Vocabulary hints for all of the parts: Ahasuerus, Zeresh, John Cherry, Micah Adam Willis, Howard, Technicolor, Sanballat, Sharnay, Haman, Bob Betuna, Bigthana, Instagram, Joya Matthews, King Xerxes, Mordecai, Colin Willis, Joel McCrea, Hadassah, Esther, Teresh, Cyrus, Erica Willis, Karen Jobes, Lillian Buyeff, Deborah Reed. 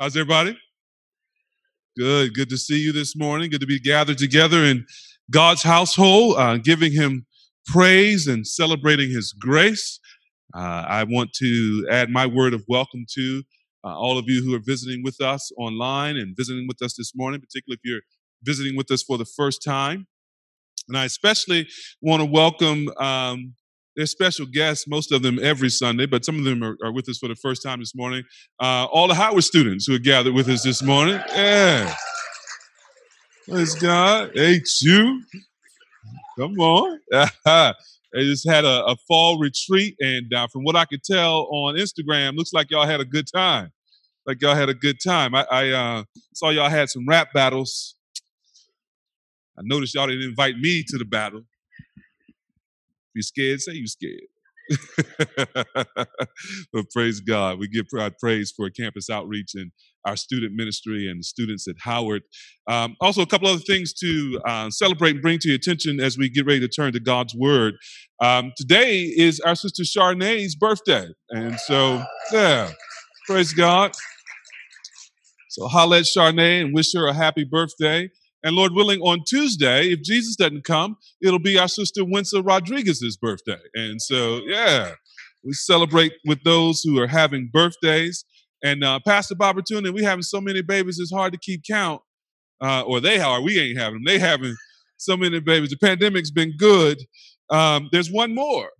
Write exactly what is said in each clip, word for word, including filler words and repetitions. How's everybody? Good. Good to see you this morning. Good to be gathered together in God's household, uh, giving him praise and celebrating his grace. Uh, I want to add my word of welcome to uh, all of you who are visiting with us online and visiting with us this morning, particularly if you're visiting with us for the first time. And I especially want to welcome um, They're special guests, most of them every Sunday, but some of them are, are with us for the first time this morning. Uh, all the Howard students who are gathered with us this morning. Yeah. Praise God. Ain't you? Come on. I just had a, a fall retreat, and uh, from what I could tell on Instagram, looks like y'all had a good time. Like y'all had a good time. I, I uh, saw y'all had some rap battles. I noticed y'all didn't invite me to the battle. You scared? Say you scared. But praise God. We give God praise for campus outreach and our student ministry and the students at Howard. Um, also, a couple other things to uh, celebrate and bring to your attention as we get ready to turn to God's Word. Um, today is our sister Sharnay's birthday. And so, yeah, praise God. So holla at Sharnay and wish her a happy birthday. And Lord willing, on Tuesday, if Jesus doesn't come, it'll be our sister Winsor Rodriguez's birthday. And so, yeah, we celebrate with those who are having birthdays. And uh, Pastor Bob Betuna, we having so many babies, it's hard to keep count. Uh, or they are. We ain't having them. They having so many babies. The pandemic's been good. Um, there's one more.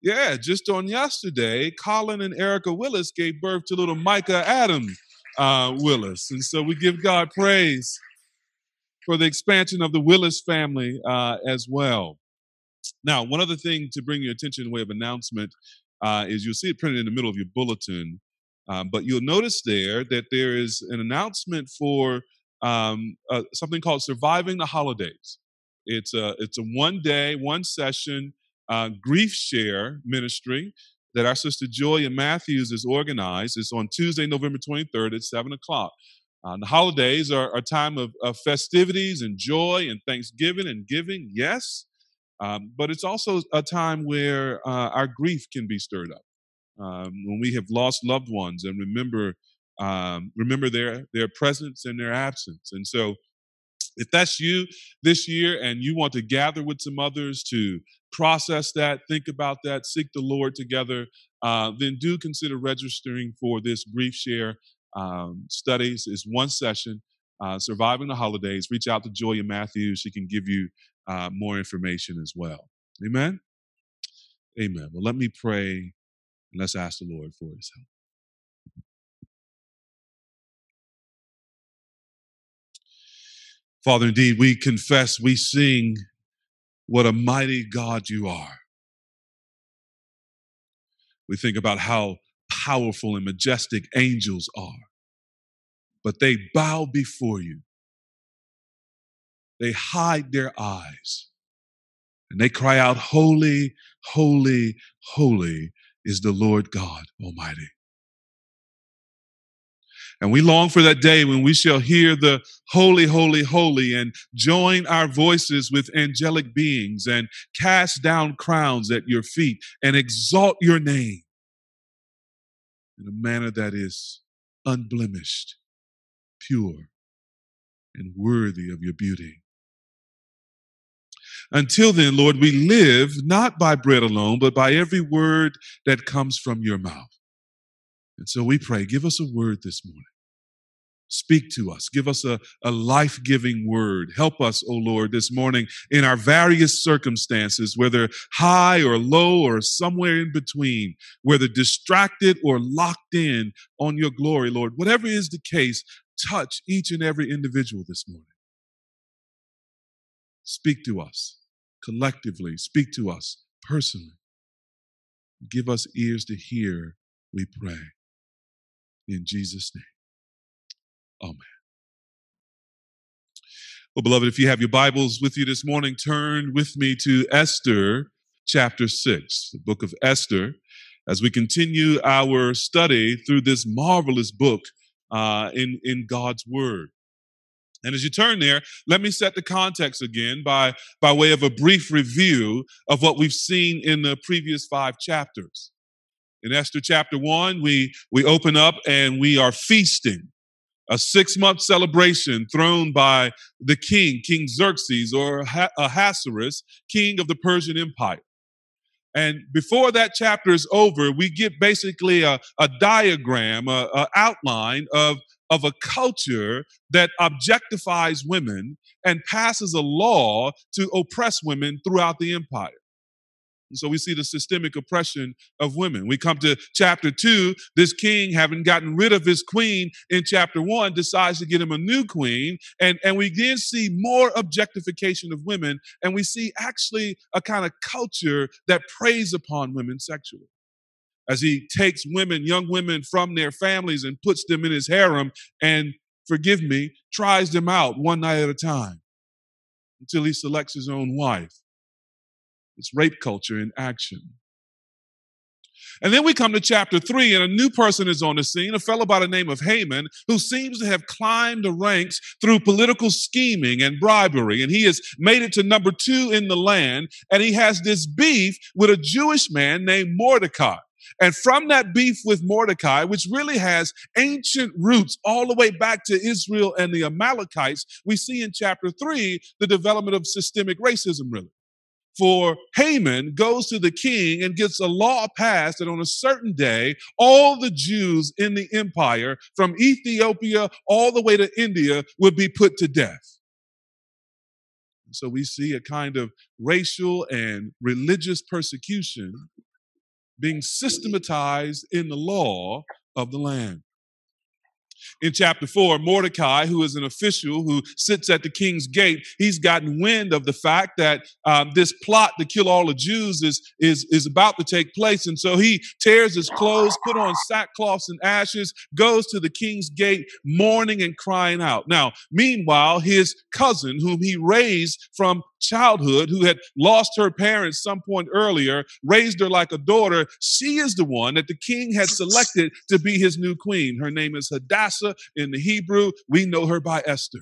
Yeah, just on yesterday, Colin and Erica Willis gave birth to little Micah Adam uh, Willis. And so we give God praise for the expansion of the Willis family uh, as well. Now, one other thing to bring your attention in the way of announcement uh, is you'll see it printed in the middle of your bulletin, um, but you'll notice there that there is an announcement for um, uh, something called Surviving the Holidays. It's a, it's a one-day, one-session uh, grief share ministry that our sister Joya Matthews has organized. It's on Tuesday, November twenty-third at seven o'clock. Uh, the holidays are a time of, of festivities and joy and thanksgiving and giving, yes, um, but it's also a time where uh, our grief can be stirred up. Um, when we have lost loved ones and remember um, remember their, their presence and their absence. And so if that's you this year and you want to gather with some others to process that, think about that, seek the Lord together, uh, then do consider registering for this grief share Um, studies. Is one session, uh, Surviving the Holidays. Reach out to Joya Matthews. She can give you uh, more information as well. Amen? Amen. Well, let me pray and let's ask the Lord for his help. Father, indeed, we confess, we sing, what a mighty God you are. We think about how powerful and majestic angels are, but they bow before you. They hide their eyes and they cry out, holy, holy, holy is the Lord God Almighty. And we long for that day when we shall hear the holy, holy, holy and join our voices with angelic beings and cast down crowns at your feet and exalt your name in a manner that is unblemished, pure, and worthy of your beauty. Until then, Lord, we live not by bread alone, but by every word that comes from your mouth. And so we pray, give us a word this morning. Speak to us. Give us a, a life-giving word. Help us, O Lord, this morning in our various circumstances, whether high or low or somewhere in between, whether distracted or locked in on your glory, Lord. Whatever is the case, touch each and every individual this morning. Speak to us collectively. Speak to us personally. Give us ears to hear, we pray. In Jesus' name. Amen. Well, beloved, if you have your Bibles with you this morning, turn with me to Esther chapter six, the book of Esther, as we continue our study through this marvelous book uh, in, in God's Word. And as you turn there, let me set the context again by, by way of a brief review of what we've seen in the previous five chapters. In Esther chapter one, we, we open up and we are feasting, a six-month celebration thrown by the king, King Xerxes, or Ahasuerus, king of the Persian Empire. And before that chapter is over, we get basically a, a diagram, a, a outline of, of a culture that objectifies women and passes a law to oppress women throughout the empire. And so we see the systemic oppression of women. We come to chapter two. This king, having gotten rid of his queen in chapter one, decides to get him a new queen. And, and we then see more objectification of women. And we see actually a kind of culture that preys upon women sexually. As he takes women, young women from their families and puts them in his harem and, forgive me, tries them out one night at a time until he selects his own wife. It's rape culture in action. And then we come to chapter three, and a new person is on the scene, a fellow by the name of Haman, who seems to have climbed the ranks through political scheming and bribery. And he has made it to number two in the land, and he has this beef with a Jewish man named Mordecai. And from that beef with Mordecai, which really has ancient roots all the way back to Israel and the Amalekites, we see in chapter three the development of systemic racism, really. For Haman goes to the king and gets a law passed that on a certain day, all the Jews in the empire, from Ethiopia all the way to India, would be put to death. So we see a kind of racial and religious persecution being systematized in the law of the land. In chapter four, Mordecai, who is an official who sits at the king's gate, he's gotten wind of the fact that um, this plot to kill all the Jews is, is, is about to take place. And so he tears his clothes, put on sackcloths and ashes, goes to the king's gate, mourning and crying out. Now, meanwhile, his cousin, whom he raised from childhood, who had lost her parents some point earlier, raised her like a daughter, she is the one that the king had selected to be his new queen. Her name is Hadassah in the Hebrew. We know her by Esther.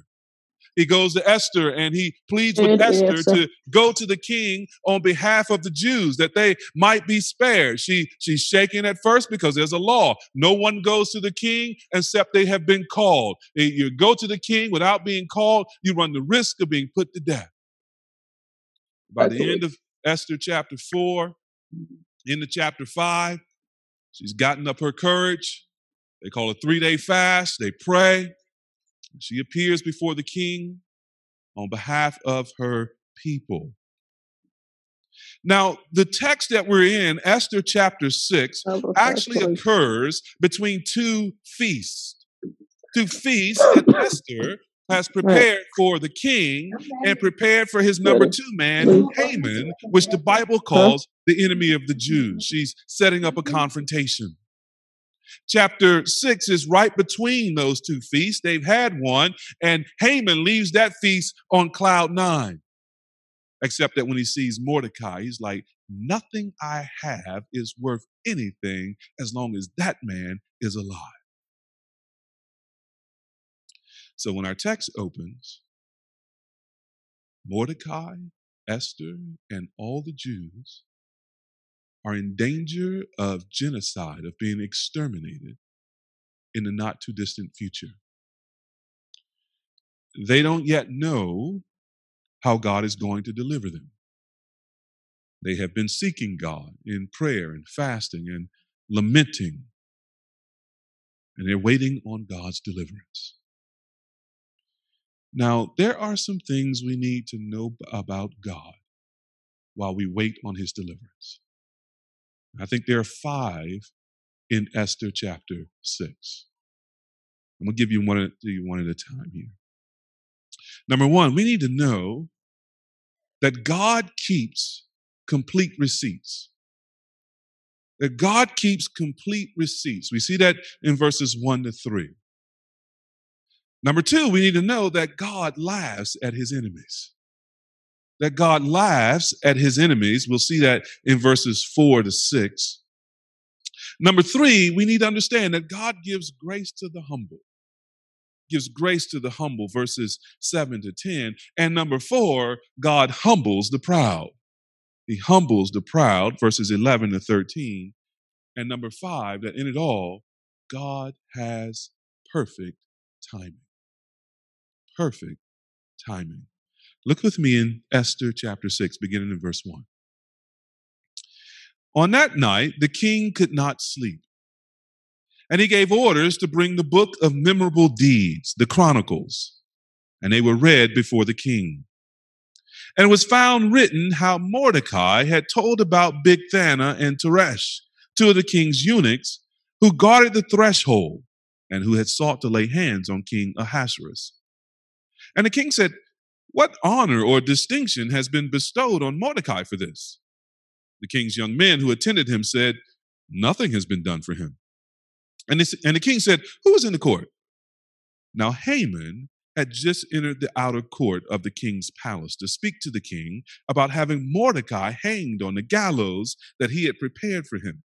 He goes to Esther and he pleads with Esther to go to the king on behalf of the Jews that they might be spared. She, she's shaken at first because there's a law. No one goes to the king except they have been called. You go to the king without being called, you run the risk of being put to death. By the end of Esther chapter four, into chapter five, she's gotten up her courage. They call a three-day fast. They pray. She appears before the king on behalf of her people. Now, the text that we're in, Esther chapter six, actually occurs between two feasts. Two feasts that Esther has prepared for the king and prepared for his number two man, Haman, which the Bible calls the enemy of the Jews. She's setting up a confrontation. Chapter six is right between those two feasts. They've had one, and Haman leaves that feast on cloud nine, except that when he sees Mordecai, he's like, nothing I have is worth anything as long as that man is alive. So when our text opens, Mordecai, Esther, and all the Jews are in danger of genocide, of being exterminated in the not too distant future. They don't yet know how God is going to deliver them. They have been seeking God in prayer and fasting and lamenting, and they're waiting on God's deliverance. Now, there are some things we need to know about God while we wait on his deliverance. I think there are five in Esther chapter six. I'm going to give you one at, you one at a time here. Number one, we need to know that God keeps complete receipts. That God keeps complete receipts. We see that in verses one to three. Number two, we need to know that God laughs at his enemies. That God laughs at his enemies. We'll see that in verses four to six. Number three, we need to understand that God gives grace to the humble. Gives grace to the humble, verses seven to ten. And number four, God humbles the proud. He humbles the proud, verses eleven to thirteen. And number five, that in it all, God has perfect timing. Perfect timing. Look with me in Esther chapter six, beginning in verse one. On that night, the king could not sleep, and he gave orders to bring the book of memorable deeds, the Chronicles, and they were read before the king. And it was found written how Mordecai had told about Bigthana and Teresh, two of the king's eunuchs, who guarded the threshold and who had sought to lay hands on King Ahasuerus. And the king said, "What honor or distinction has been bestowed on Mordecai for this?" The king's young men who attended him said, "Nothing has been done for him." And, this, and the king said, "Who is in the court?" Now Haman had just entered the outer court of the king's palace to speak to the king about having Mordecai hanged on the gallows that he had prepared for him.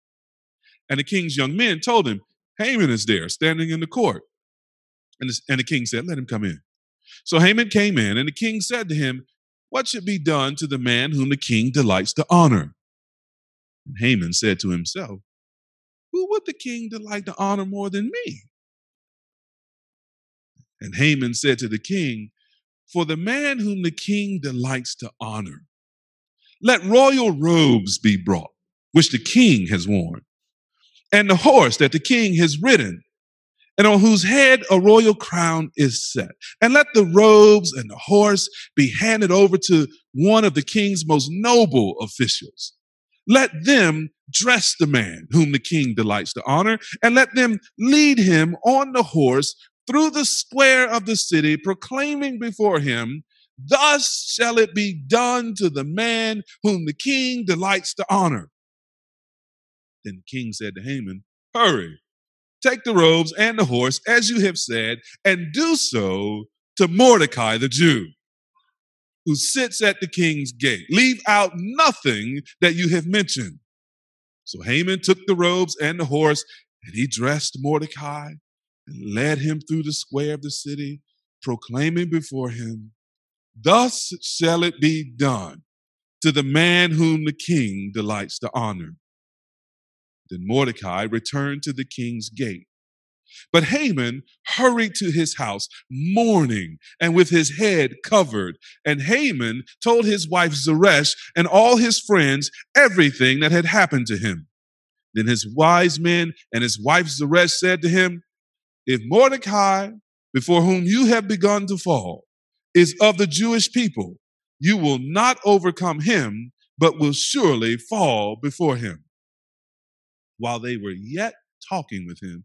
And the king's young men told him, "Haman is there, standing in the court." And, this, and the king said, "Let him come in." So Haman came in, and the king said to him, "What should be done to the man whom the king delights to honor?" And Haman said to himself, "Who would the king delight to honor more than me?" And Haman said to the king, "For the man whom the king delights to honor, let royal robes be brought, which the king has worn, and the horse that the king has ridden, and on whose head a royal crown is set. And let the robes and the horse be handed over to one of the king's most noble officials. Let them dress the man whom the king delights to honor, and let them lead him on the horse through the square of the city, proclaiming before him, 'Thus shall it be done to the man whom the king delights to honor.'" Then the king said to Haman, "Hurry, take the robes and the horse, as you have said, and do so to Mordecai the Jew, who sits at the king's gate. Leave out nothing that you have mentioned." So Haman took the robes and the horse, and he dressed Mordecai and led him through the square of the city, proclaiming before him, "Thus shall it be done to the man whom the king delights to honor." Then Mordecai returned to the king's gate. But Haman hurried to his house, mourning and with his head covered. And Haman told his wife Zeresh and all his friends everything that had happened to him. Then his wise men and his wife Zeresh said to him, "If Mordecai, before whom you have begun to fall, is of the Jewish people, you will not overcome him, but will surely fall before him." While they were yet talking with him,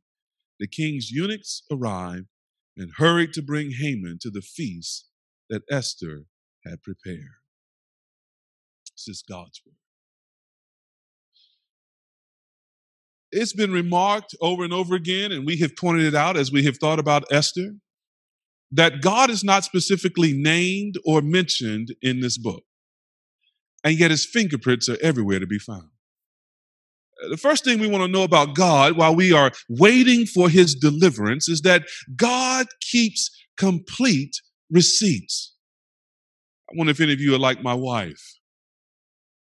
the king's eunuchs arrived and hurried to bring Haman to the feast that Esther had prepared. This is God's word. It's been remarked over and over again, and we have pointed it out as we have thought about Esther, that God is not specifically named or mentioned in this book, and yet his fingerprints are everywhere to be found. The first thing we want to know about God while we are waiting for his deliverance is that God keeps complete receipts. I wonder if any of you are like my wife.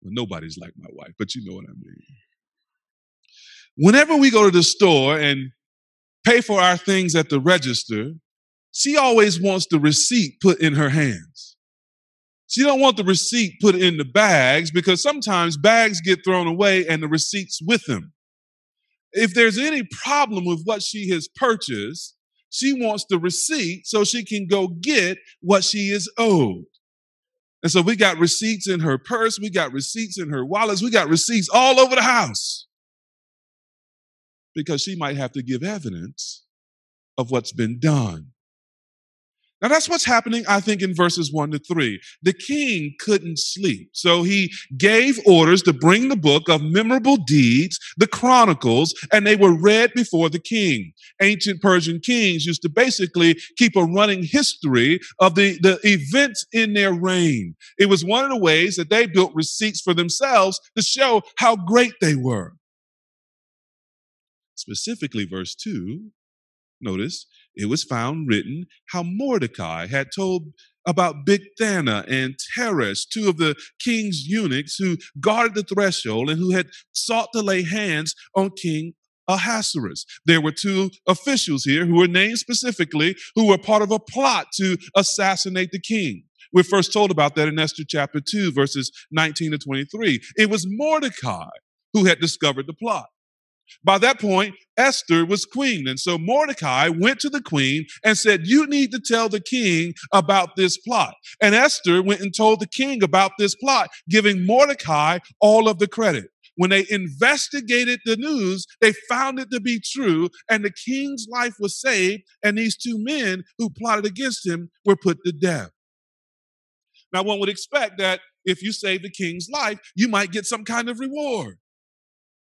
Well, nobody's like my wife, but you know what I mean. Whenever we go to the store and pay for our things at the register, she always wants the receipt put in her hands. She don't want the receipt put in the bags, because sometimes bags get thrown away and the receipts with them. If there's any problem with what she has purchased, she wants the receipt so she can go get what she is owed. And so we got receipts in her purse. We got receipts in her wallets. We got receipts all over the house, because she might have to give evidence of what's been done. Now, that's what's happening, I think, in verses one to three. The king couldn't sleep, so he gave orders to bring the book of memorable deeds, the Chronicles, and they were read before the king. Ancient Persian kings used to basically keep a running history of the, the events in their reign. It was one of the ways that they built receipts for themselves to show how great they were. Specifically, verse two, notice, it was found written how Mordecai had told about Bigthana and Teresh, two of the king's eunuchs who guarded the threshold and who had sought to lay hands on King Ahasuerus. There were two officials here who were named specifically who were part of a plot to assassinate the king. We're first told about that in Esther chapter two, verses nineteen to twenty-three. It was Mordecai who had discovered the plot. By that point, Esther was queen. And so Mordecai went to the queen and said, you need to tell the king about this plot. And Esther went and told the king about this plot, giving Mordecai all of the credit. When they investigated the news, they found it to be true, and the king's life was saved, and these two men who plotted against him were put to death. Now, one would expect that if you save the king's life, you might get some kind of reward.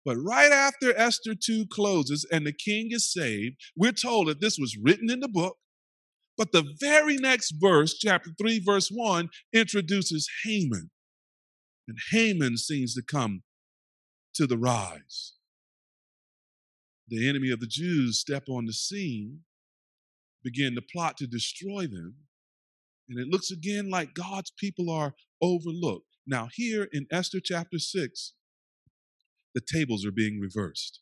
But right after Esther two closes and the king is saved, we're told that this was written in the book, but the very next verse, chapter three, verse one, introduces Haman. And Haman seems to come to the rise. The enemy of the Jews step on the scene, begin to plot to destroy them, and it looks again like God's people are overlooked. Now here in Esther chapter six, the tables are being reversed.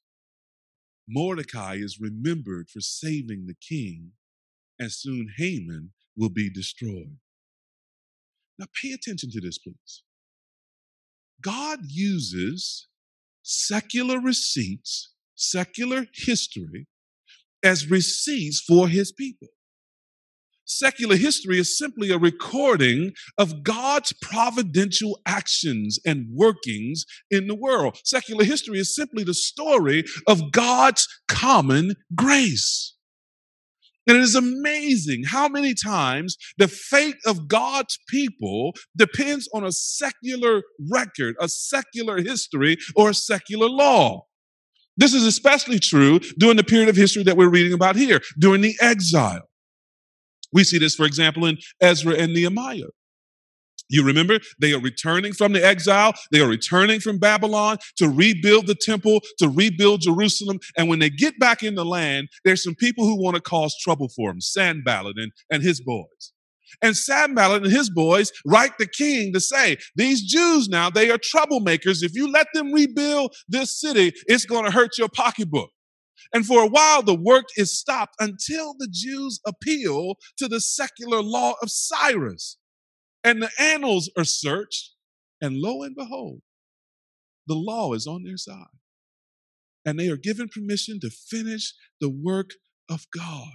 Mordecai is remembered for saving the king, and soon Haman will be destroyed. Now pay attention to this, please. God uses secular receipts, secular history, as receipts for his people. Secular history is simply a recording of God's providential actions and workings in the world. Secular history is simply the story of God's common grace. And it is amazing how many times the fate of God's people depends on a secular record, a secular history, or a secular law. This is especially true during the period of history that we're reading about here, during the exile. We see this, for example, in Ezra and Nehemiah. You remember, they are returning from the exile. They are returning from Babylon to rebuild the temple, to rebuild Jerusalem. And when they get back in the land, there's some people who want to cause trouble for them, Sanballat and, and his boys. And Sanballat and his boys write the king to say, these Jews now, they are troublemakers. If you let them rebuild this city, it's going to hurt your pocketbook. And for a while, the work is stopped until the Jews appeal to the secular law of Cyrus. And the annals are searched, and lo and behold, the law is on their side. And they are given permission to finish the work of God.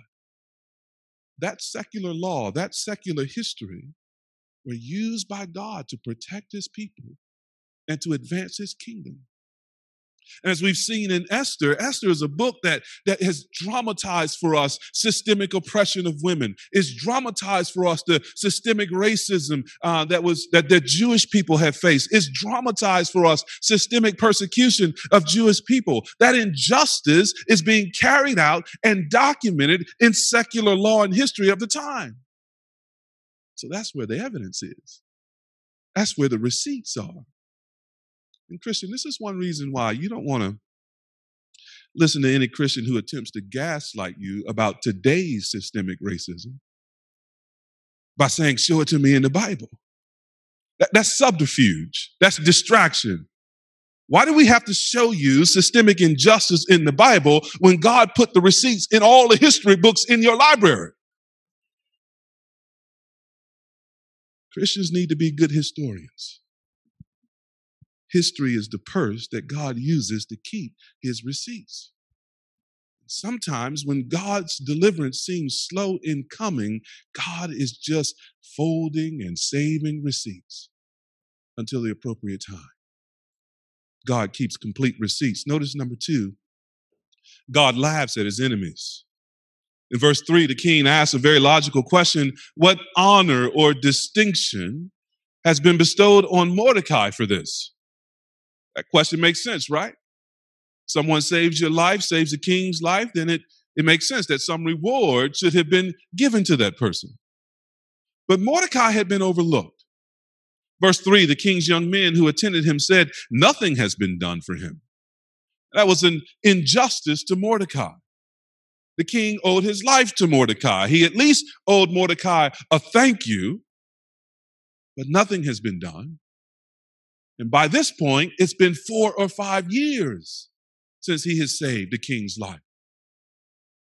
That secular law, that secular history, were used by God to protect his people and to advance his kingdom. And as we've seen in Esther, Esther is a book that, that has dramatized for us systemic oppression of women. It's dramatized for us the systemic racism uh, that was that the Jewish people have faced. It's dramatized for us systemic persecution of Jewish people. That injustice is being carried out and documented in secular law and history of the time. So that's where the evidence is. That's where the receipts are. And Christian, this is one reason why you don't want to listen to any Christian who attempts to gaslight you about today's systemic racism by saying, show it to me in the Bible. That, that's subterfuge. That's distraction. Why do we have to show you systemic injustice in the Bible when God put the receipts in all the history books in your library? Christians need to be good historians. History is the purse that God uses to keep his receipts. Sometimes when God's deliverance seems slow in coming, God is just folding and saving receipts until the appropriate time. God keeps complete receipts. Notice number two, God laughs at his enemies. In verse three, the king asks a very logical question, what honor or distinction has been bestowed on Mordecai for this? That question makes sense, right? Someone saves your life, saves the king's life, then it, it makes sense that some reward should have been given to that person. But Mordecai had been overlooked. Verse three, the king's young men who attended him said, nothing has been done for him. That was an injustice to Mordecai. the king owed his life to Mordecai. He at least owed Mordecai a thank you, but nothing has been done. And by this point, it's been four or five years since he has saved the king's life.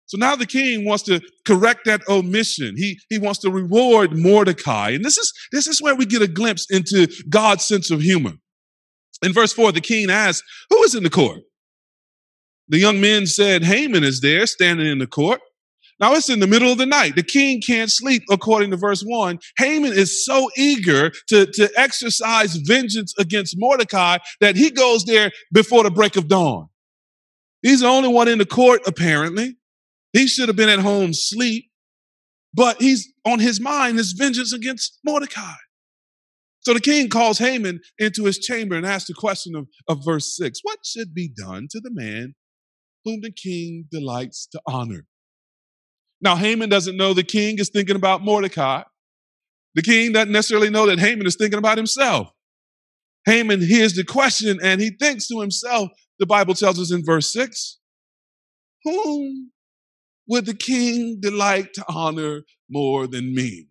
So now the king wants to correct that omission. He, he wants to reward Mordecai. And this is, this is where we get a glimpse into God's sense of humor. In verse four, the king asks, who is in the court? The young men said, Haman is there, standing in the court. Now it's in the middle of the night. The king can't sleep, according to verse one. Haman is so eager to, to exercise vengeance against Mordecai that he goes there before the break of dawn. He's the only one in the court, apparently. He should have been at home sleep, but he's on his mind, his vengeance against Mordecai. So the king calls Haman into his chamber and asks the question of, of verse six. What should be done to the man whom the king delights to honor? Now, Haman doesn't know the king is thinking about Mordecai. The king doesn't necessarily know that Haman is thinking about himself. Haman hears the question and he thinks to himself, the Bible tells us in verse six, whom would the king delight to honor more than me?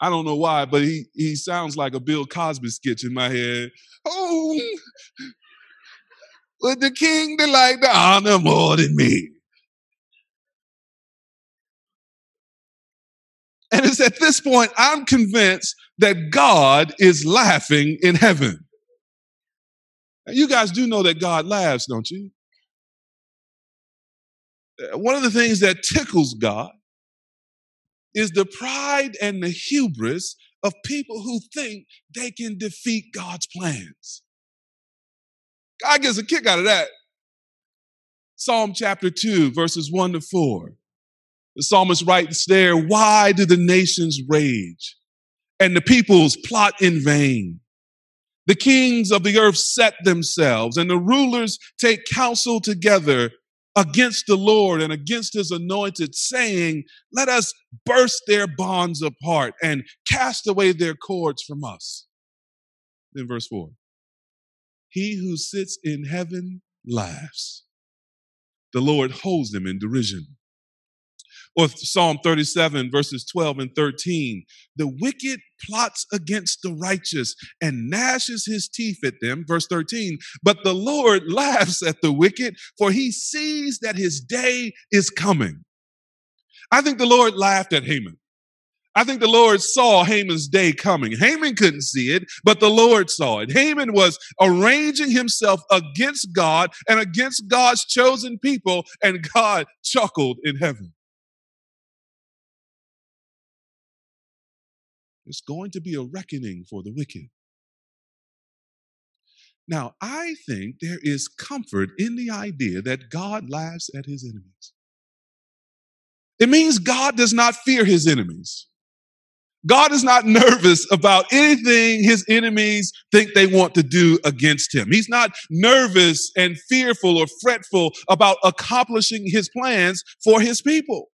I don't know why, but he, he sounds like a Bill Cosby sketch in my head. Whom would the king delight to honor more than me? And it's at this point, I'm convinced that God is laughing in heaven. And you guys do know that God laughs, don't you? One of the things that tickles God is the pride and the hubris of people who think they can defeat God's plans. God gets a kick out of that. Psalm chapter two, verses one to four. The psalmist writes there, why do the nations rage and the peoples plot in vain? The kings of the earth set themselves and the rulers take counsel together against the Lord and against his anointed, saying, let us burst their bonds apart and cast away their cords from us. Then verse four, he who sits in heaven laughs. The Lord holds them in derision. Or Psalm thirty-seven, verses twelve and thirteen. The wicked plots against the righteous and gnashes his teeth at them. Verse thirteen. But the Lord laughs at the wicked, for he sees that his day is coming. I think the Lord laughed at Haman. I think the Lord saw Haman's day coming. Haman couldn't see it, but the Lord saw it. Haman was arranging himself against God and against God's chosen people, and God chuckled in heaven. There's going to be a reckoning for the wicked. Now, I think there is comfort in the idea that God laughs at his enemies. It means God does not fear his enemies. God is not nervous about anything his enemies think they want to do against him. He's not nervous and fearful or fretful about accomplishing his plans for his people.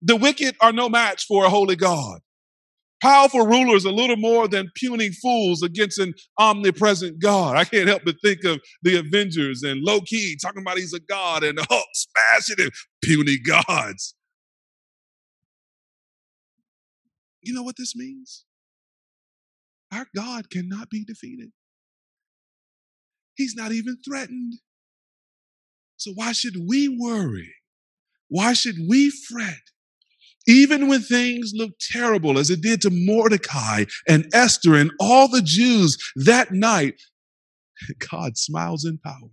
The wicked are no match for a holy God. Powerful rulers, a little more than puny fools against an omnipresent God. I can't help but think of the Avengers and Loki talking about he's a god and the Hulk smashing him. Puny gods. You know what this means? Our God cannot be defeated. He's not even threatened. So why should we worry? Why should we fret? Even when things look terrible, as it did to Mordecai and Esther and all the Jews that night, God smiles in power.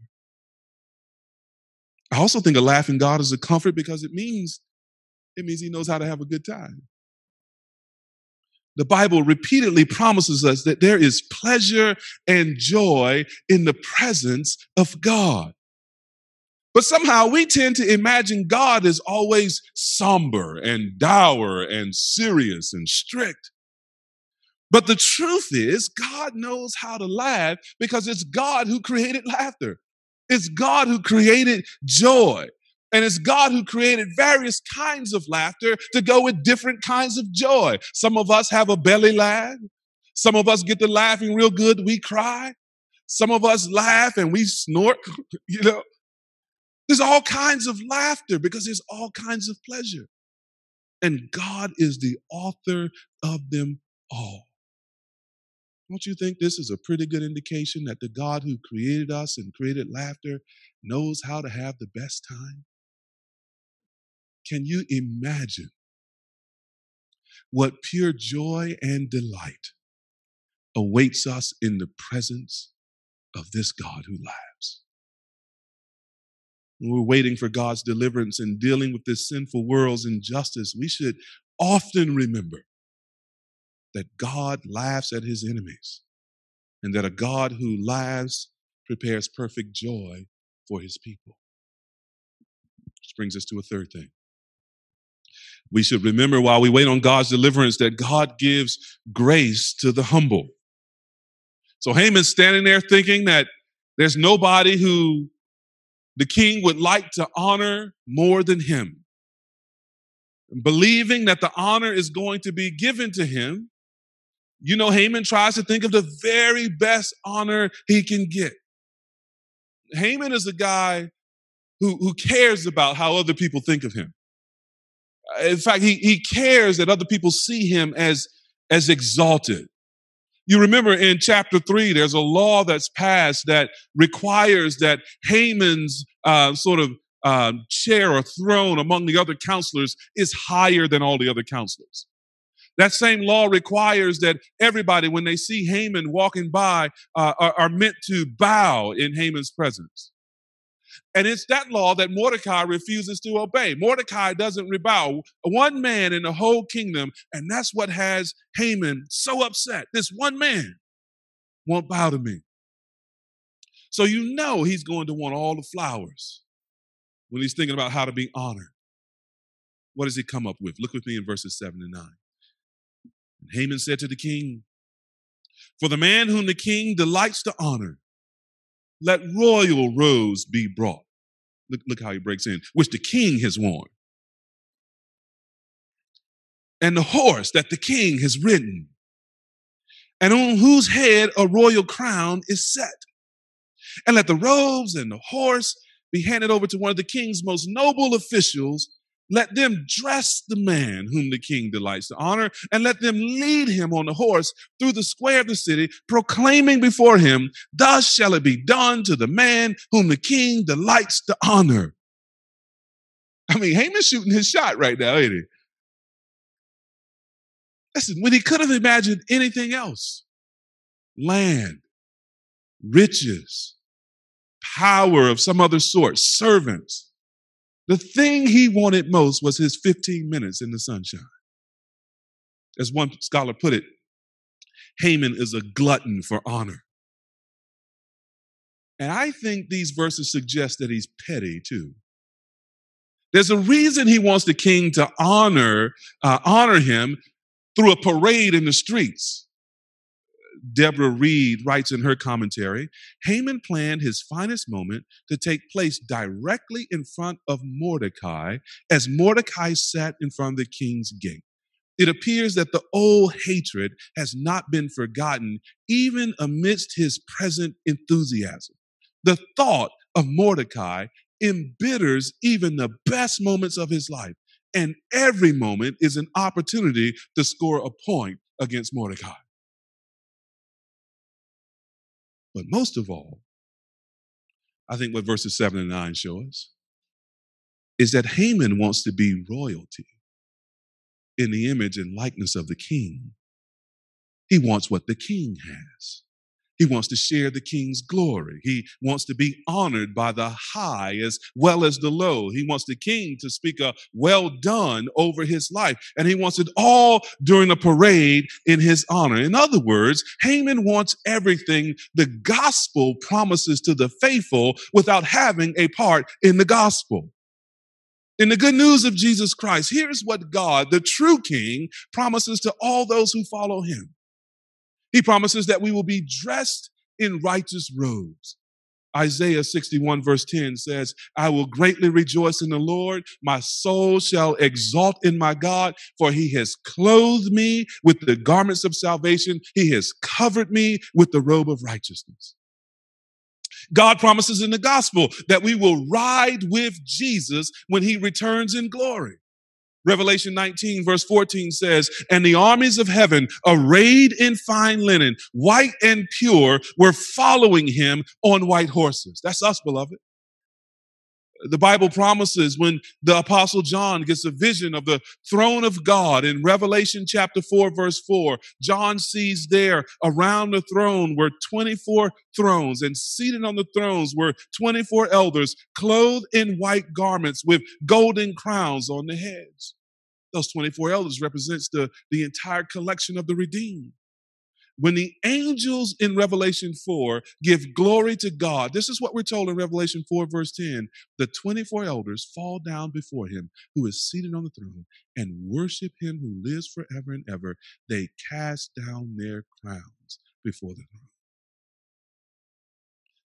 I also think a laughing God is a comfort because it means, it means he knows how to have a good time. The Bible repeatedly promises us that there is pleasure and joy in the presence of God. But somehow we tend to imagine God is always somber and dour and serious and strict. But the truth is, God knows how to laugh because it's God who created laughter. It's God who created joy. And it's God who created various kinds of laughter to go with different kinds of joy. Some of us have a belly laugh. Some of us get to laughing real good. We cry. Some of us laugh and we snort, you know. There's all kinds of laughter because there's all kinds of pleasure. And God is the author of them all. Don't you think this is a pretty good indication that the God who created us and created laughter knows how to have the best time? Can you imagine what pure joy and delight awaits us in the presence of this God who laughs? When we're waiting for God's deliverance and dealing with this sinful world's injustice, we should often remember that God laughs at his enemies and that a God who laughs prepares perfect joy for his people. Which brings us to a third thing. We should remember while we wait on God's deliverance that God gives grace to the humble. So Haman's standing there thinking that there's nobody who the king would like to honor more than him, believing that the honor is going to be given to him. You know, Haman tries to think of the very best honor he can get. Haman is a guy who, who cares about how other people think of him. In fact, he, he cares that other people see him as, as exalted. You remember in chapter three, there's a law that's passed that requires that Haman's uh, sort of um, chair or throne among the other counselors is higher than all the other counselors. That same law requires that everybody, when they see Haman walking by, uh, are, are meant to bow in Haman's presence. And it's that law that Mordecai refuses to obey. Mordecai doesn't bow. One man in the whole kingdom, and that's what has Haman so upset. This one man won't bow to me. So you know he's going to want all the flowers when he's thinking about how to be honored. What does he come up with? Look with me in verses seven and nine. And Haman said to the king, "For the man whom the king delights to honor, let royal robes be brought." Look, look how he breaks in, "which the king has worn, and the horse that the king has ridden, and on whose head a royal crown is set. And let the robes and the horse be handed over to one of the king's most noble officials. Let them dress the man whom the king delights to honor, and let them lead him on the horse through the square of the city, proclaiming before him, 'Thus shall it be done to the man whom the king delights to honor.'" I mean, Haman's shooting his shot right now, ain't he? Listen, when he could have imagined anything else, land, riches, power of some other sort, servants, the thing he wanted most was his fifteen minutes in the sunshine. As one scholar put it, Haman is a glutton for honor. And I think these verses suggest that he's petty too. There's a reason he wants the king to honor, uh, honor him through a parade in the streets. Deborah Reed writes in her commentary, "Haman planned his finest moment to take place directly in front of Mordecai as Mordecai sat in front of the king's gate. It appears that the old hatred has not been forgotten, even amidst his present enthusiasm. The thought of Mordecai embitters even the best moments of his life, and every moment is an opportunity to score a point against Mordecai." But most of all, I think what verses seven and nine show us is that Haman wants to be royalty in the image and likeness of the king. He wants what the king has. He wants to share the king's glory. He wants to be honored by the high as well as the low. He wants the king to speak a well done over his life. And he wants it all during a parade in his honor. In other words, Haman wants everything the gospel promises to the faithful without having a part in the gospel. In the good news of Jesus Christ, here's what God, the true king, promises to all those who follow him. He promises that we will be dressed in righteous robes. Isaiah sixty-one verse ten says, "I will greatly rejoice in the Lord. My soul shall exalt in my God, for he has clothed me with the garments of salvation. He has covered me with the robe of righteousness." God promises in the gospel that we will ride with Jesus when he returns in glory. Revelation nineteen verse fourteen says, and the armies of heaven, arrayed in fine linen, white and pure, were following him on white horses. That's us, beloved. The Bible promises when the Apostle John gets a vision of the throne of God in Revelation chapter four, verse four, John sees there around the throne were twenty-four thrones, and seated on the thrones were twenty-four elders clothed in white garments with golden crowns on their heads. Those twenty-four elders represents the, the entire collection of the redeemed. When the angels in Revelation four give glory to God, this is what we're told in Revelation four, verse ten. The twenty-four elders fall down before him who is seated on the throne and worship him who lives forever and ever. They cast down their crowns before the throne.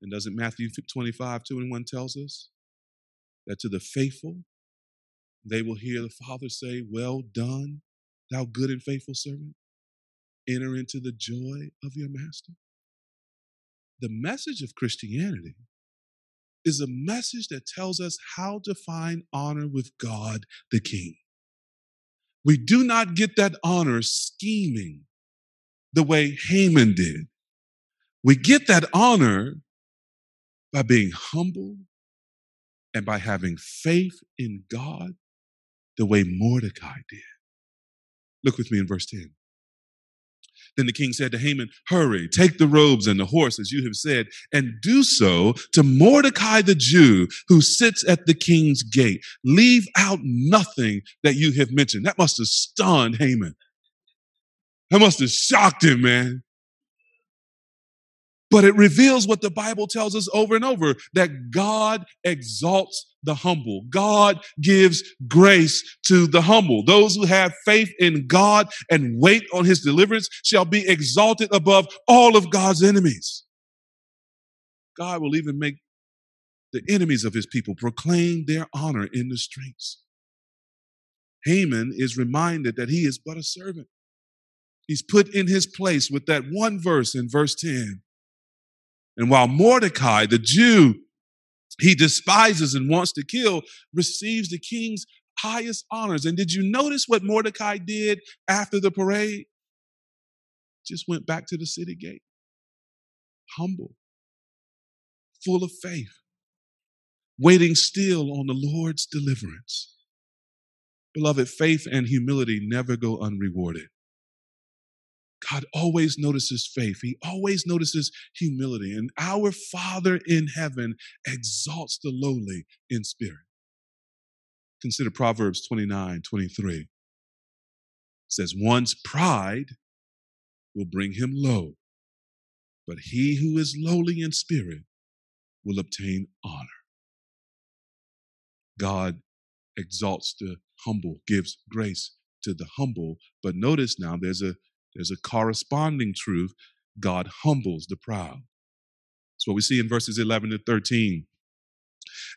And doesn't Matthew twenty-five, two and one tells us that to the faithful, they will hear the Father say, well done, thou good and faithful servant. Enter into the joy of your master. The message of Christianity is a message that tells us how to find honor with God the King. We do not get that honor scheming the way Haman did. We get that honor by being humble and by having faith in God the way Mordecai did. Look with me in verse ten. Then the king said to Haman, hurry, take the robes and the horse, as you have said, and do so to Mordecai the Jew, who sits at the king's gate. Leave out nothing that you have mentioned. That must have stunned Haman. That must have shocked him, man. But it reveals what the Bible tells us over and over, that God exalts the humble. God gives grace to the humble. Those who have faith in God and wait on his deliverance shall be exalted above all of God's enemies. God will even make the enemies of his people proclaim their honor in the streets. Haman is reminded that he is but a servant. He's put in his place with that one verse in verse ten. And while Mordecai, the Jew, he despises and wants to kill, receives the king's highest honors. And did you notice what Mordecai did after the parade? Just went back to the city gate, humble, full of faith, waiting still on the Lord's deliverance. Beloved, faith and humility never go unrewarded. God always notices faith. He always notices humility. And our Father in heaven exalts the lowly in spirit. Consider Proverbs twenty-nine, twenty-three. It says, one's pride will bring him low, but he who is lowly in spirit will obtain honor. God exalts the humble, gives grace to the humble. But notice now there's a There's a corresponding truth. God humbles the proud. That's what we see in verses eleven to thirteen.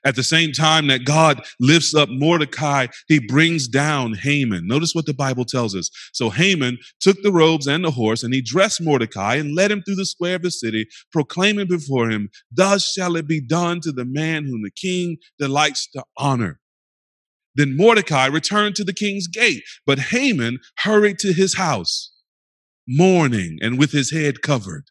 At the same time that God lifts up Mordecai, he brings down Haman. Notice what the Bible tells us. So Haman took the robes and the horse, and he dressed Mordecai and led him through the square of the city, proclaiming before him, thus shall it be done to the man whom the king delights to honor. Then Mordecai returned to the king's gate, but Haman hurried to his house, mourning and with his head covered.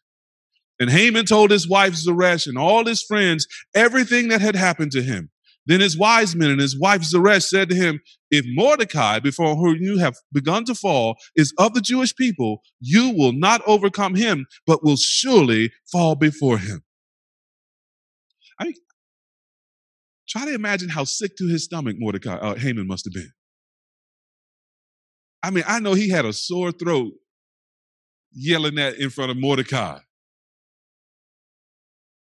And Haman told his wife Zeresh and all his friends everything that had happened to him. Then his wise men and his wife Zeresh said to him, if Mordecai, before whom you have begun to fall, is of the Jewish people, you will not overcome him, but will surely fall before him. I mean, try to imagine how sick to his stomach Mordecai, uh, Haman must have been. I mean, I know he had a sore throat yelling that in front of Mordecai.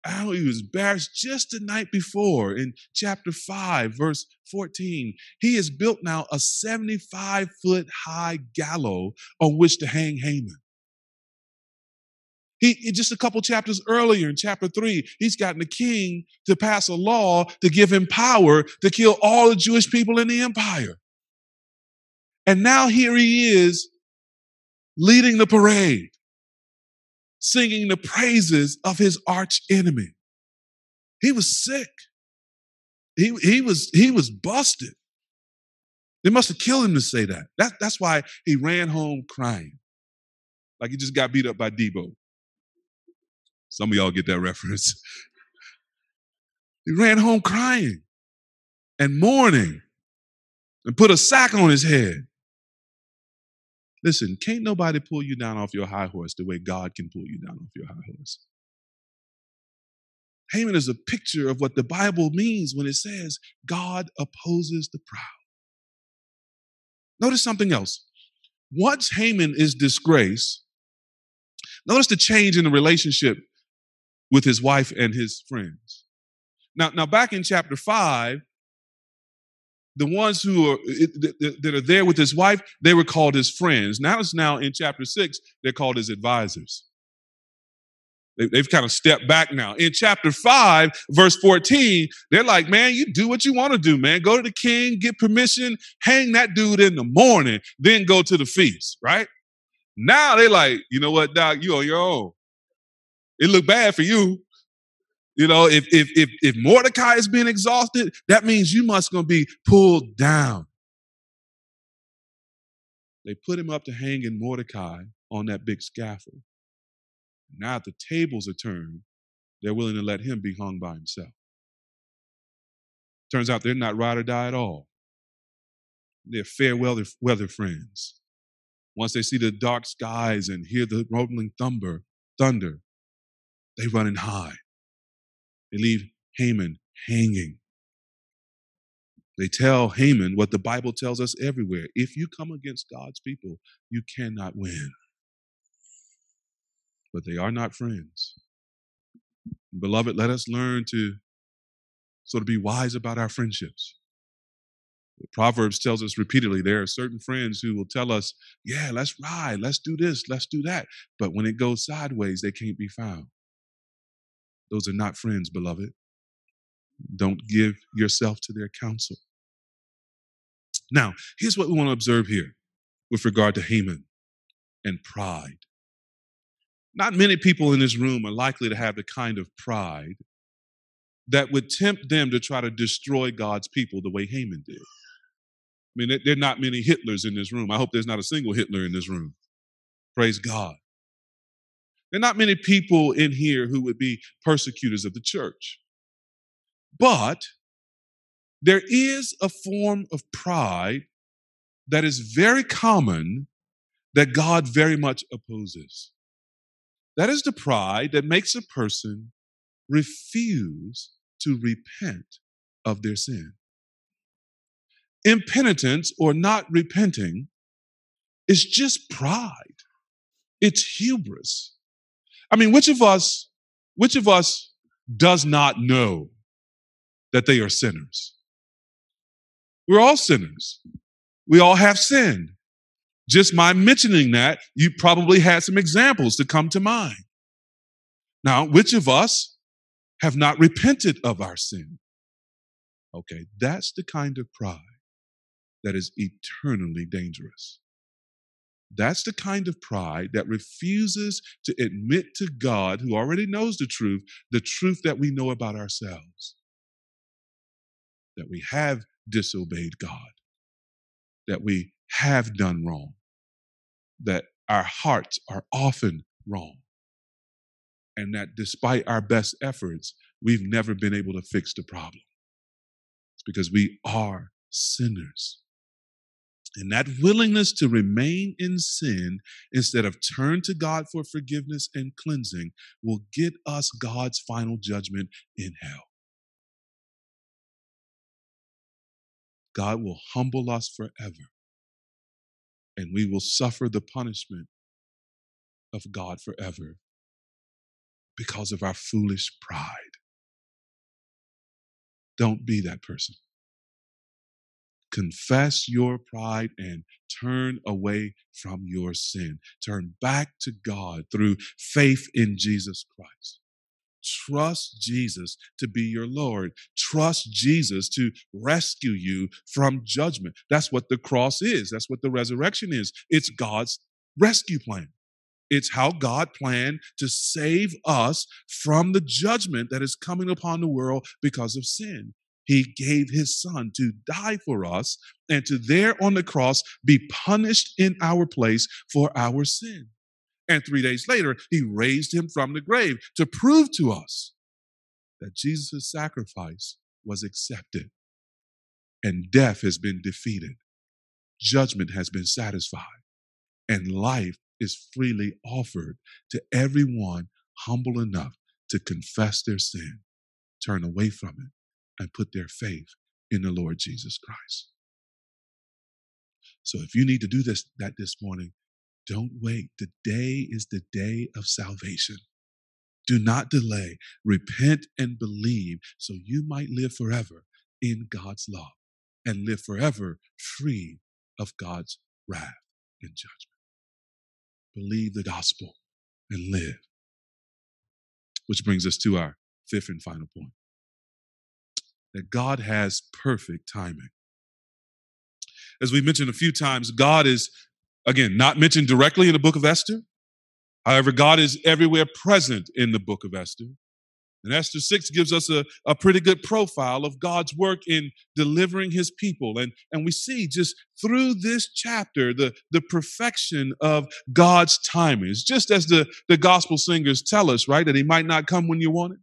Oh, he was embarrassed just the night before in chapter five, verse fourteen. He has built now a seventy-five foot high gallows on which to hang Haman. He, just a couple chapters earlier in chapter three, he's gotten the king to pass a law to give him power to kill all the Jewish people in the empire. And now here he is, leading the parade, singing the praises of his arch enemy. He was sick. He, he, was, he was busted. It must have killed him to say that. that. That's why he ran home crying. Like he just got beat up by Debo. Some of y'all get that reference. He ran home crying and mourning and put a sack on his head. Listen, can't nobody pull you down off your high horse the way God can pull you down off your high horse. Haman is a picture of what the Bible means when it says God opposes the proud. Notice something else. Once Haman is disgraced, notice the change in the relationship with his wife and his friends. Now, now back in chapter five, the ones who are that are there with his wife, they were called his friends. Now it's now in chapter six, they're called his advisors. They've kind of stepped back now. In chapter five, verse fourteen, they're like, man, you do what you want to do, man. Go to the king, get permission, hang that dude in the morning, then go to the feast, right? Now they're like, you know what, Doc, you on your own. It looked bad for you. You know, if if if if Mordecai is being exhausted, that means you must gonna be pulled down. They put him up to hang in Mordecai on that big scaffold. Now that the tables are turned, they're willing to let him be hung by himself. Turns out they're not ride or die at all. They're fair weather, weather friends. Once they see the dark skies and hear the rumbling thunder, thunder, they run and hide. They leave Haman hanging. They tell Haman what the Bible tells us everywhere. If you come against God's people, you cannot win. But they are not friends. Beloved, let us learn to sort of be wise about our friendships. The Proverbs tells us repeatedly, there are certain friends who will tell us, yeah, let's ride, let's do this, let's do that. But when it goes sideways, they can't be found. Those are not friends, beloved. Don't give yourself to their counsel. Now, here's what we want to observe here with regard to Haman and pride. Not many people in this room are likely to have the kind of pride that would tempt them to try to destroy God's people the way Haman did. I mean, there are not many Hitlers in this room. I hope there's not a single Hitler in this room. Praise God. There are not many people in here who would be persecutors of the church. But there is a form of pride that is very common that God very much opposes. That is the pride that makes a person refuse to repent of their sin. Impenitence or not repenting is just pride. It's hubris. I mean, which of us, which of us does not know that they are sinners? We're all sinners. We all have sinned. Just my mentioning that, you probably had some examples to come to mind. Now, which of us have not repented of our sin? Okay, that's the kind of pride that is eternally dangerous. That's the kind of pride that refuses to admit to God, who already knows the truth, the truth that we know about ourselves, that we have disobeyed God, that we have done wrong, that our hearts are often wrong, and that despite our best efforts, we've never been able to fix the problem. It's because we are sinners. And that willingness to remain in sin instead of turn to God for forgiveness and cleansing will get us God's final judgment in hell. God will humble us forever, and we will suffer the punishment of God forever because of our foolish pride. Don't be that person. Confess your pride and turn away from your sin. Turn back to God through faith in Jesus Christ. Trust Jesus to be your Lord. Trust Jesus to rescue you from judgment. That's what the cross is. That's what the resurrection is. It's God's rescue plan. It's how God planned to save us from the judgment that is coming upon the world because of sin. He gave his son to die for us and to there on the cross be punished in our place for our sin. And three days later, he raised him from the grave to prove to us that Jesus' sacrifice was accepted and death has been defeated. Judgment has been satisfied and life is freely offered to everyone humble enough to confess their sin, turn away from it, and put their faith in the Lord Jesus Christ. So if you need to do this, that this morning, don't wait. Today is the day of salvation. Do not delay. Repent and believe so you might live forever in God's love and live forever free of God's wrath and judgment. Believe the gospel and live. Which brings us to our fifth and final point, that God has perfect timing. As we mentioned a few times, God is, again, not mentioned directly in the book of Esther. However, God is everywhere present in the book of Esther. And Esther six gives us a, a pretty good profile of God's work in delivering his people. And, and we see just through this chapter, the, the perfection of God's timing. It's just as the, the gospel singers tell us, right, that he might not come when you want it,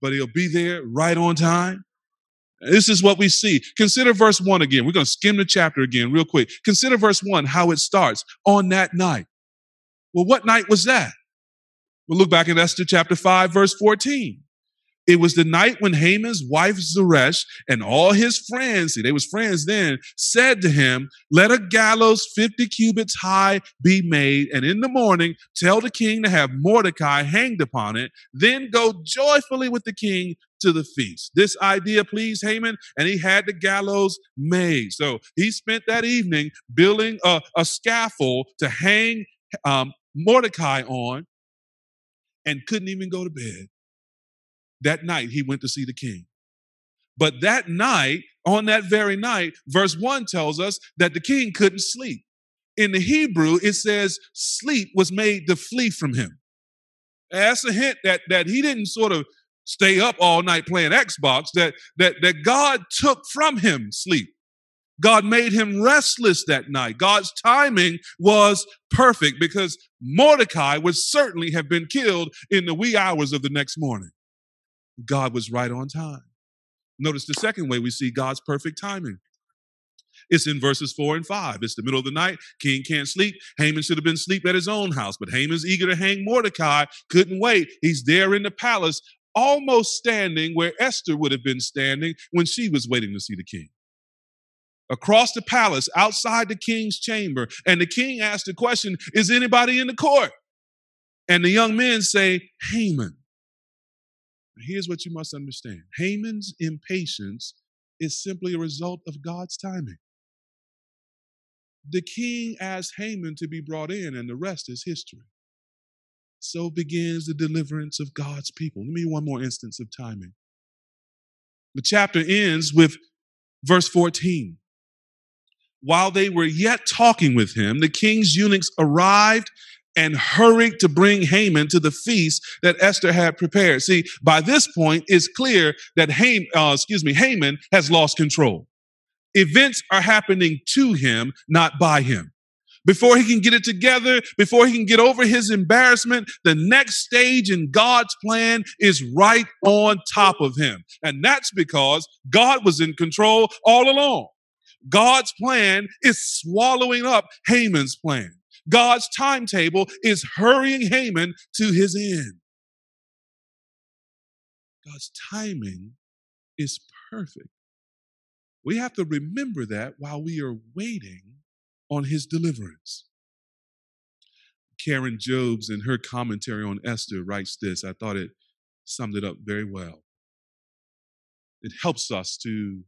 but he'll be there right on time. This is what we see. Consider verse one again. We're going to skim the chapter again real quick. Consider verse one, how it starts. On that night. Well, what night was that? We'll look back in Esther chapter five, verse fourteen. It was the night when Haman's wife Zeresh and all his friends, see, they was friends then, said to him, let a gallows fifty cubits high be made, and in the morning tell the king to have Mordecai hanged upon it, then go joyfully with the king to the feast. This idea pleased Haman, and he had the gallows made. So he spent that evening building a, a scaffold to hang um, Mordecai on, and couldn't even go to bed. That night, he went to see the king. But that night, on that very night, verse one tells us that the king couldn't sleep. In the Hebrew, it says sleep was made to flee from him. That's a hint that, that he didn't sort of stay up all night playing Xbox, that, that, that God took from him sleep. God made him restless that night. God's timing was perfect because Mordecai would certainly have been killed in the wee hours of the next morning. God was right on time. Notice the second way we see God's perfect timing. It's in verses four and five. It's the middle of the night. King can't sleep. Haman should have been asleep at his own house, but Haman's eager to hang Mordecai. Couldn't wait. He's there in the palace, almost standing where Esther would have been standing when she was waiting to see the king. Across the palace, outside the king's chamber, and the king asked the question, is anybody in the court? And the young men say, Haman. Here's what you must understand. Haman's impatience is simply a result of God's timing. The king asked Haman to be brought in, and the rest is history. So begins the deliverance of God's people. Let me give you one more instance of timing. The chapter ends with verse fourteen. While they were yet talking with him, the king's eunuchs arrived and hurried to bring Haman to the feast that Esther had prepared. See, by this point, it's clear that Haman, uh, excuse me, Haman has lost control. Events are happening to him, not by him. Before he can get it together, before he can get over his embarrassment, the next stage in God's plan is right on top of him. And that's because God was in control all along. God's plan is swallowing up Haman's plan. God's timetable is hurrying Haman to his end. God's timing is perfect. We have to remember that while we are waiting on his deliverance. Karen Jobes, in her commentary on Esther, writes this. I thought it summed it up very well. It helps us to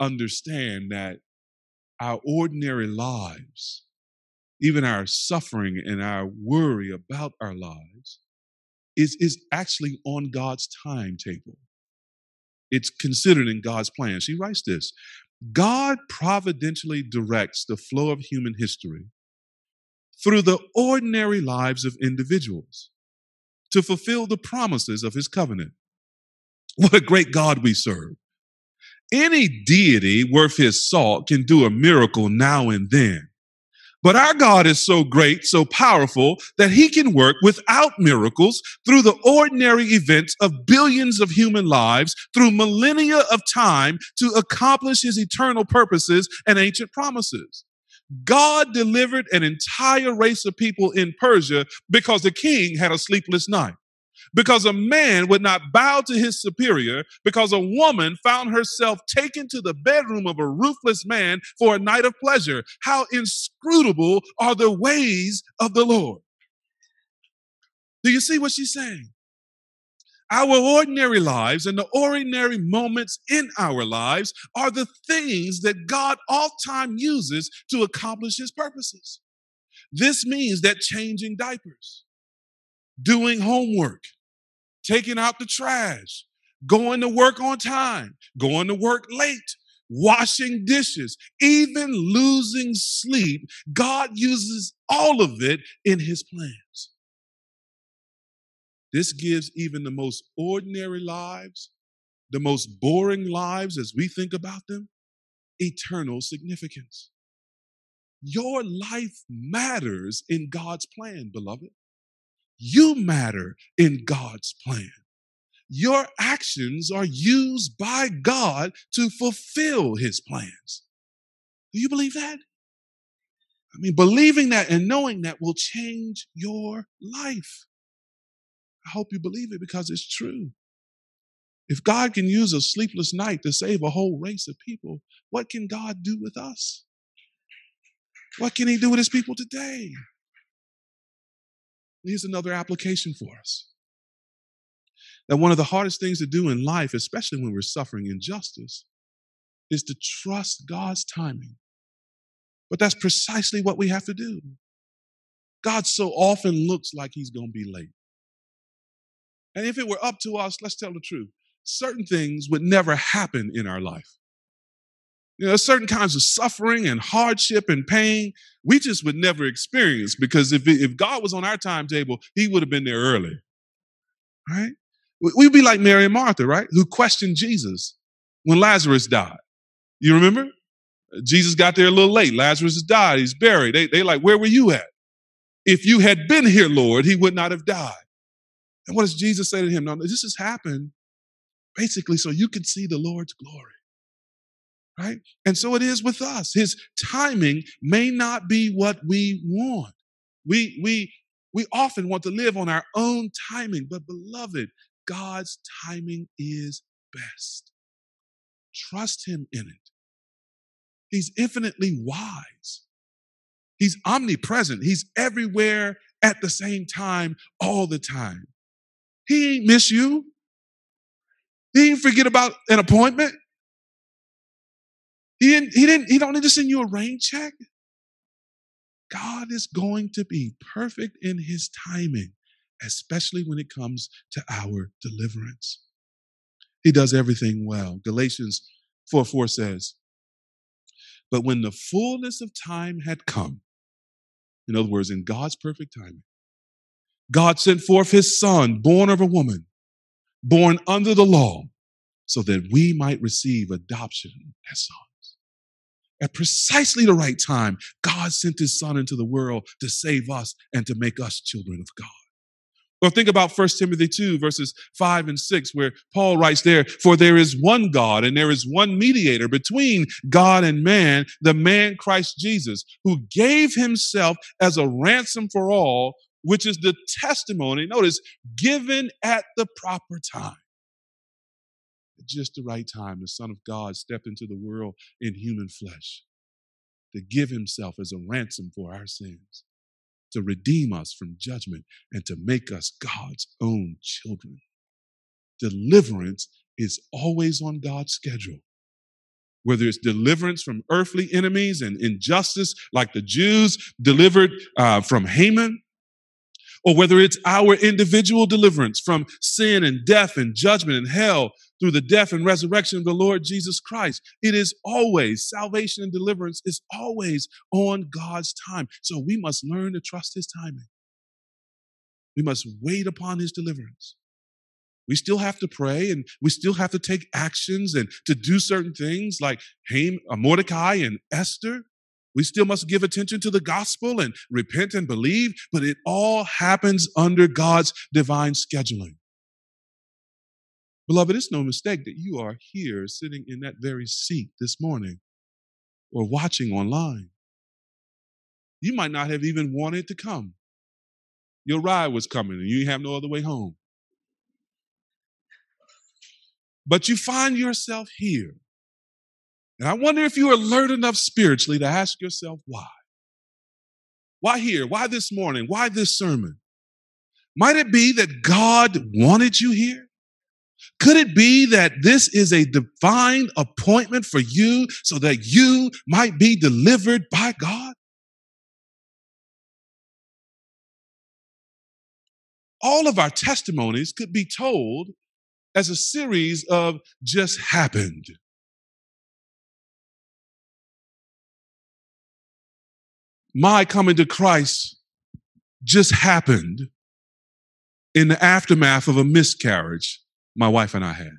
understand that our ordinary lives, even our suffering and our worry about our lives, is, is actually on God's timetable. It's considered in God's plan. She writes this. God providentially directs the flow of human history through the ordinary lives of individuals to fulfill the promises of his covenant. What a great God we serve. Any deity worth his salt can do a miracle now and then. But our God is so great, so powerful, that he can work without miracles through the ordinary events of billions of human lives, through millennia of time, to accomplish his eternal purposes and ancient promises. God delivered an entire race of people in Persia because the king had a sleepless night, because a man would not bow to his superior, because a woman found herself taken to the bedroom of a ruthless man for a night of pleasure. How inscrutable are the ways of the Lord. Do you see what she's saying? Our ordinary lives and the ordinary moments in our lives are the things that God oft-time uses to accomplish his purposes. This means that changing diapers, doing homework, taking out the trash, going to work on time, going to work late, washing dishes, even losing sleep. God uses all of it in his plans. This gives even the most ordinary lives, the most boring lives as we think about them, eternal significance. Your life matters in God's plan, beloved. You matter in God's plan. Your actions are used by God to fulfill his plans. Do you believe that? I mean, believing that and knowing that will change your life. I hope you believe it because it's true. If God can use a sleepless night to save a whole race of people, what can God do with us? What can he do with his people today? Here's another application for us. That one of the hardest things to do in life, especially when we're suffering injustice, is to trust God's timing. But that's precisely what we have to do. God so often looks like he's going to be late. And if it were up to us, let's tell the truth. Certain things would never happen in our life. You know, certain kinds of suffering and hardship and pain we just would never experience, because if, if God was on our timetable, he would have been there early, right? We'd be like Mary and Martha, right, who questioned Jesus when Lazarus died. You remember? Jesus got there a little late. Lazarus died. He's buried. They, they like, where were you at? If you had been here, Lord, he would not have died. And what does Jesus say to him? No, this has happened basically so you can see the Lord's glory. Right? And so it is with us. His timing may not be what we want. We, we, we often want to live on our own timing, but beloved, God's timing is best. Trust him in it. He's infinitely wise. He's omnipresent. He's everywhere at the same time, all the time. He ain't miss you. He ain't forget about an appointment. He didn't, he didn't, he don't need to send you a rain check. God is going to be perfect in his timing, especially when it comes to our deliverance. He does everything well. Galatians four four says, but when the fullness of time had come, in other words, in God's perfect timing, God sent forth his son, born of a woman, born under the law, so that we might receive adoption as sons. At precisely the right time, God sent his son into the world to save us and to make us children of God. Or think about First Timothy two, verses five and six, where Paul writes there, for there is one God and there is one mediator between God and man, the man Christ Jesus, who gave himself as a ransom for all, which is the testimony, notice, given at the proper time. Just the right time, the Son of God stepped into the world in human flesh to give himself as a ransom for our sins, to redeem us from judgment, and to make us God's own children. Deliverance is always on God's schedule. Whether it's deliverance from earthly enemies and injustice, like the Jews delivered uh, from Haman, or whether it's our individual deliverance from sin and death and judgment and hell, through the death and resurrection of the Lord Jesus Christ. It is always, salvation and deliverance is always on God's time. So we must learn to trust his timing. We must wait upon his deliverance. We still have to pray, and we still have to take actions and to do certain things like Haman, Mordecai and Esther. We still must give attention to the gospel and repent and believe, but it all happens under God's divine scheduling. Beloved, it's no mistake that you are here sitting in that very seat this morning or watching online. You might not have even wanted to come. Your ride was coming and you didn't have no other way home. But you find yourself here. And I wonder if you're alert enough spiritually to ask yourself why. Why here? Why this morning? Why this sermon? Might it be that God wanted you here? Could it be that this is a divine appointment for you so that you might be delivered by God? All of our testimonies could be told as a series of just happened. My coming to Christ just happened in the aftermath of a miscarriage my wife and I had.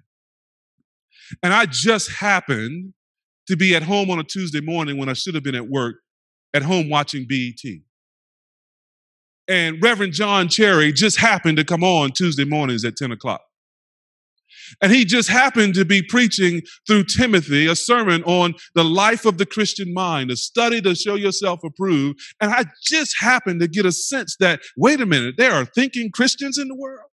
And I just happened to be at home on a Tuesday morning when I should have been at work, at home watching B E T. And Reverend John Cherry just happened to come on Tuesday mornings at ten o'clock. And he just happened to be preaching through Timothy a sermon on the life of the Christian mind, a study to show yourself approved. And I just happened to get a sense that, wait a minute, there are thinking Christians in the world.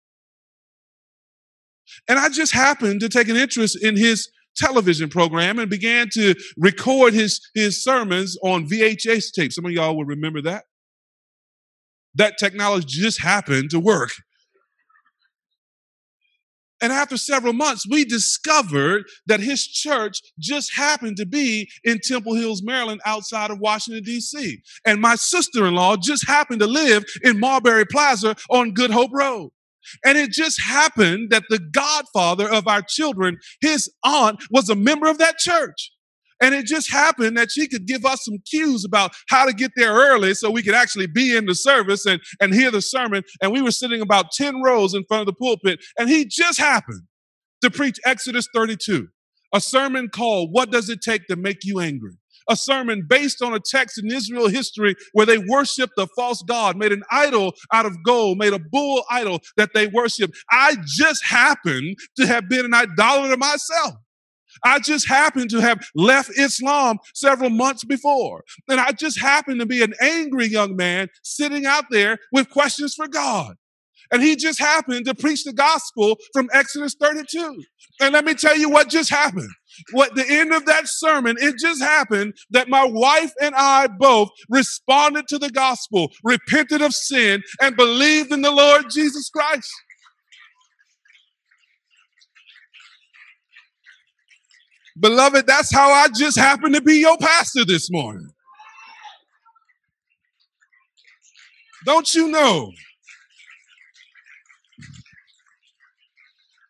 And I just happened to take an interest in his television program and began to record his, his sermons on V H S tape. Some of y'all will remember that. That technology just happened to work. And after several months, we discovered that his church just happened to be in Temple Hills, Maryland, outside of Washington, D C. And my sister-in-law just happened to live in Marbury Plaza on Good Hope Road. And it just happened that the godfather of our children, his aunt, was a member of that church. And it just happened that she could give us some cues about how to get there early so we could actually be in the service and, and hear the sermon. And we were sitting about ten rows in front of the pulpit. And he just happened to preach Exodus thirty-two, a sermon called What Does It Take to Make You Angry? A sermon based on a text in Israel history where they worshiped a false god, made an idol out of gold, made a bull idol that they worshiped. I just happened to have been an idolater myself. I just happened to have left Islam several months before. And I just happened to be an angry young man sitting out there with questions for God. And he just happened to preach the gospel from Exodus thirty-two. And let me tell you what just happened. What the end of that sermon, it just happened that my wife and I both responded to the gospel, repented of sin, and believed in the Lord Jesus Christ. Beloved, that's how I just happened to be your pastor this morning. Don't you know?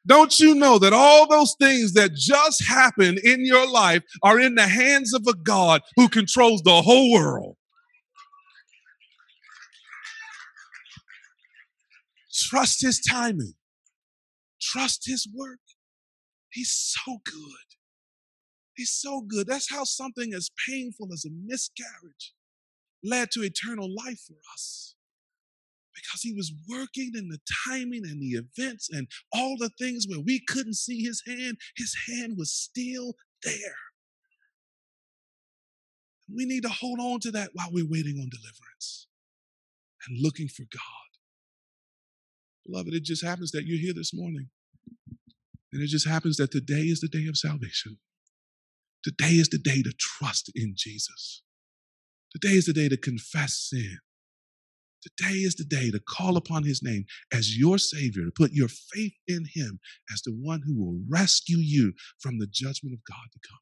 Don't you know that all those things that just happen in your life are in the hands of a God who controls the whole world? Trust his timing. Trust his work. He's so good. He's so good. That's how something as painful as a miscarriage led to eternal life for us. Because he was working in the timing and the events and all the things where we couldn't see his hand. His hand was still there. We need to hold on to that while we're waiting on deliverance and looking for God. Beloved, it just happens that you're here this morning. And it just happens that today is the day of salvation. Today is the day to trust in Jesus. Today is the day to confess sin. Today is the day to call upon his name as your Savior, to put your faith in him as the one who will rescue you from the judgment of God to come,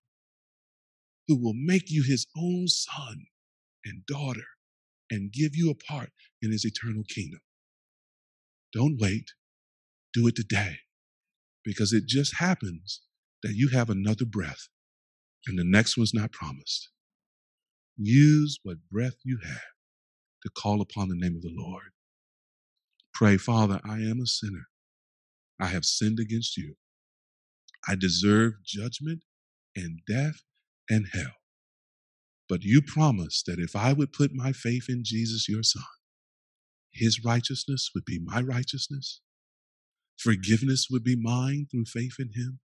who will make you his own son and daughter and give you a part in his eternal kingdom. Don't wait. Do it today because it just happens that you have another breath and the next one's not promised. Use what breath you have to call upon the name of the Lord. Pray, Father, I am a sinner. I have sinned against you. I deserve judgment and death and hell. But you promised that if I would put my faith in Jesus, your son, his righteousness would be my righteousness. Forgiveness would be mine through faith in him.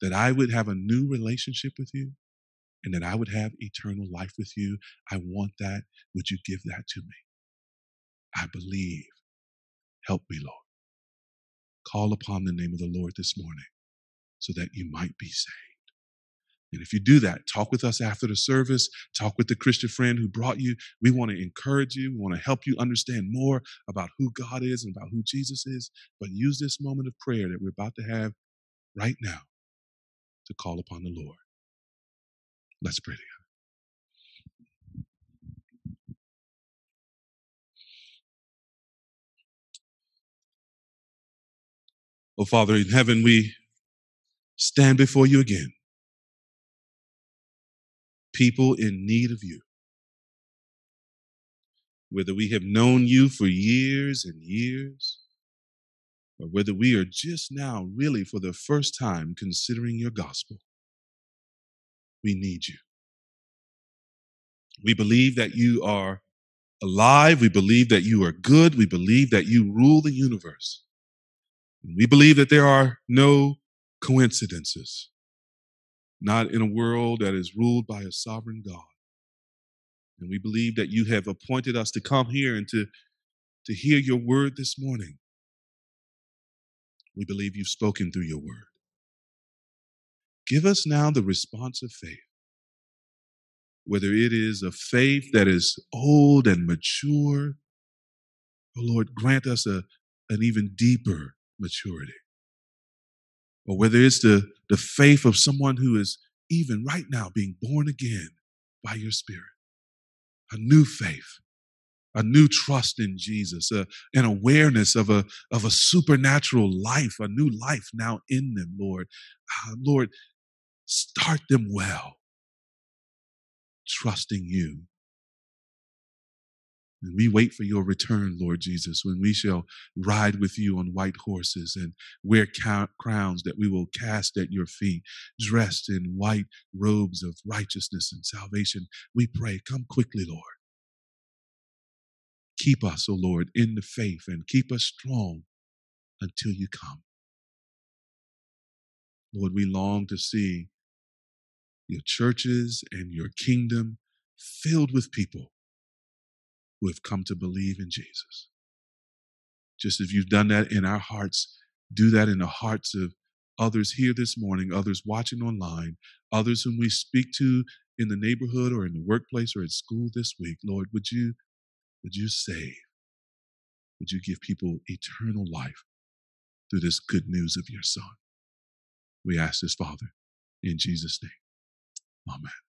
That I would have a new relationship with you and that I would have eternal life with you. I want that. Would you give that to me? I believe. Help me, Lord. Call upon the name of the Lord this morning so that you might be saved. And if you do that, talk with us after the service. Talk with the Christian friend who brought you. We want to encourage you. We want to help you understand more about who God is and about who Jesus is. But use this moment of prayer that we're about to have right now to call upon the Lord. Let's pray together. Oh, Father in heaven, we stand before you again. People in need of you. Whether we have known you for years and years, or whether we are just now really for the first time considering your gospel, we need you. We believe that you are alive. We believe that you are good. We believe that you rule the universe. And we believe that there are no coincidences. Not in a world that is ruled by a sovereign God. And we believe that you have appointed us to come here and to, to hear your word this morning. We believe you've spoken through your word. Give us now the response of faith, whether it is a faith that is old and mature. Oh, Lord, grant us a, an even deeper maturity. Or whether it's the, the faith of someone who is even right now being born again by your Spirit. A new faith, a new trust in Jesus, a, an awareness of a, of a supernatural life, a new life now in them, Lord. Uh, Lord, start them well, trusting you. And we wait for your return, Lord Jesus, when we shall ride with you on white horses and wear crowns that we will cast at your feet, dressed in white robes of righteousness and salvation. We pray, come quickly, Lord. Keep us, O Lord, in the faith and keep us strong until you come. Lord, we long to see your churches and your kingdom filled with people who have come to believe in Jesus. Just as you've done that in our hearts, do that in the hearts of others here this morning, others watching online, others whom we speak to in the neighborhood or in the workplace or at school this week. Lord, would you, would you save? Would you give people eternal life through this good news of your Son? We ask this, Father, in Jesus' name. Amen.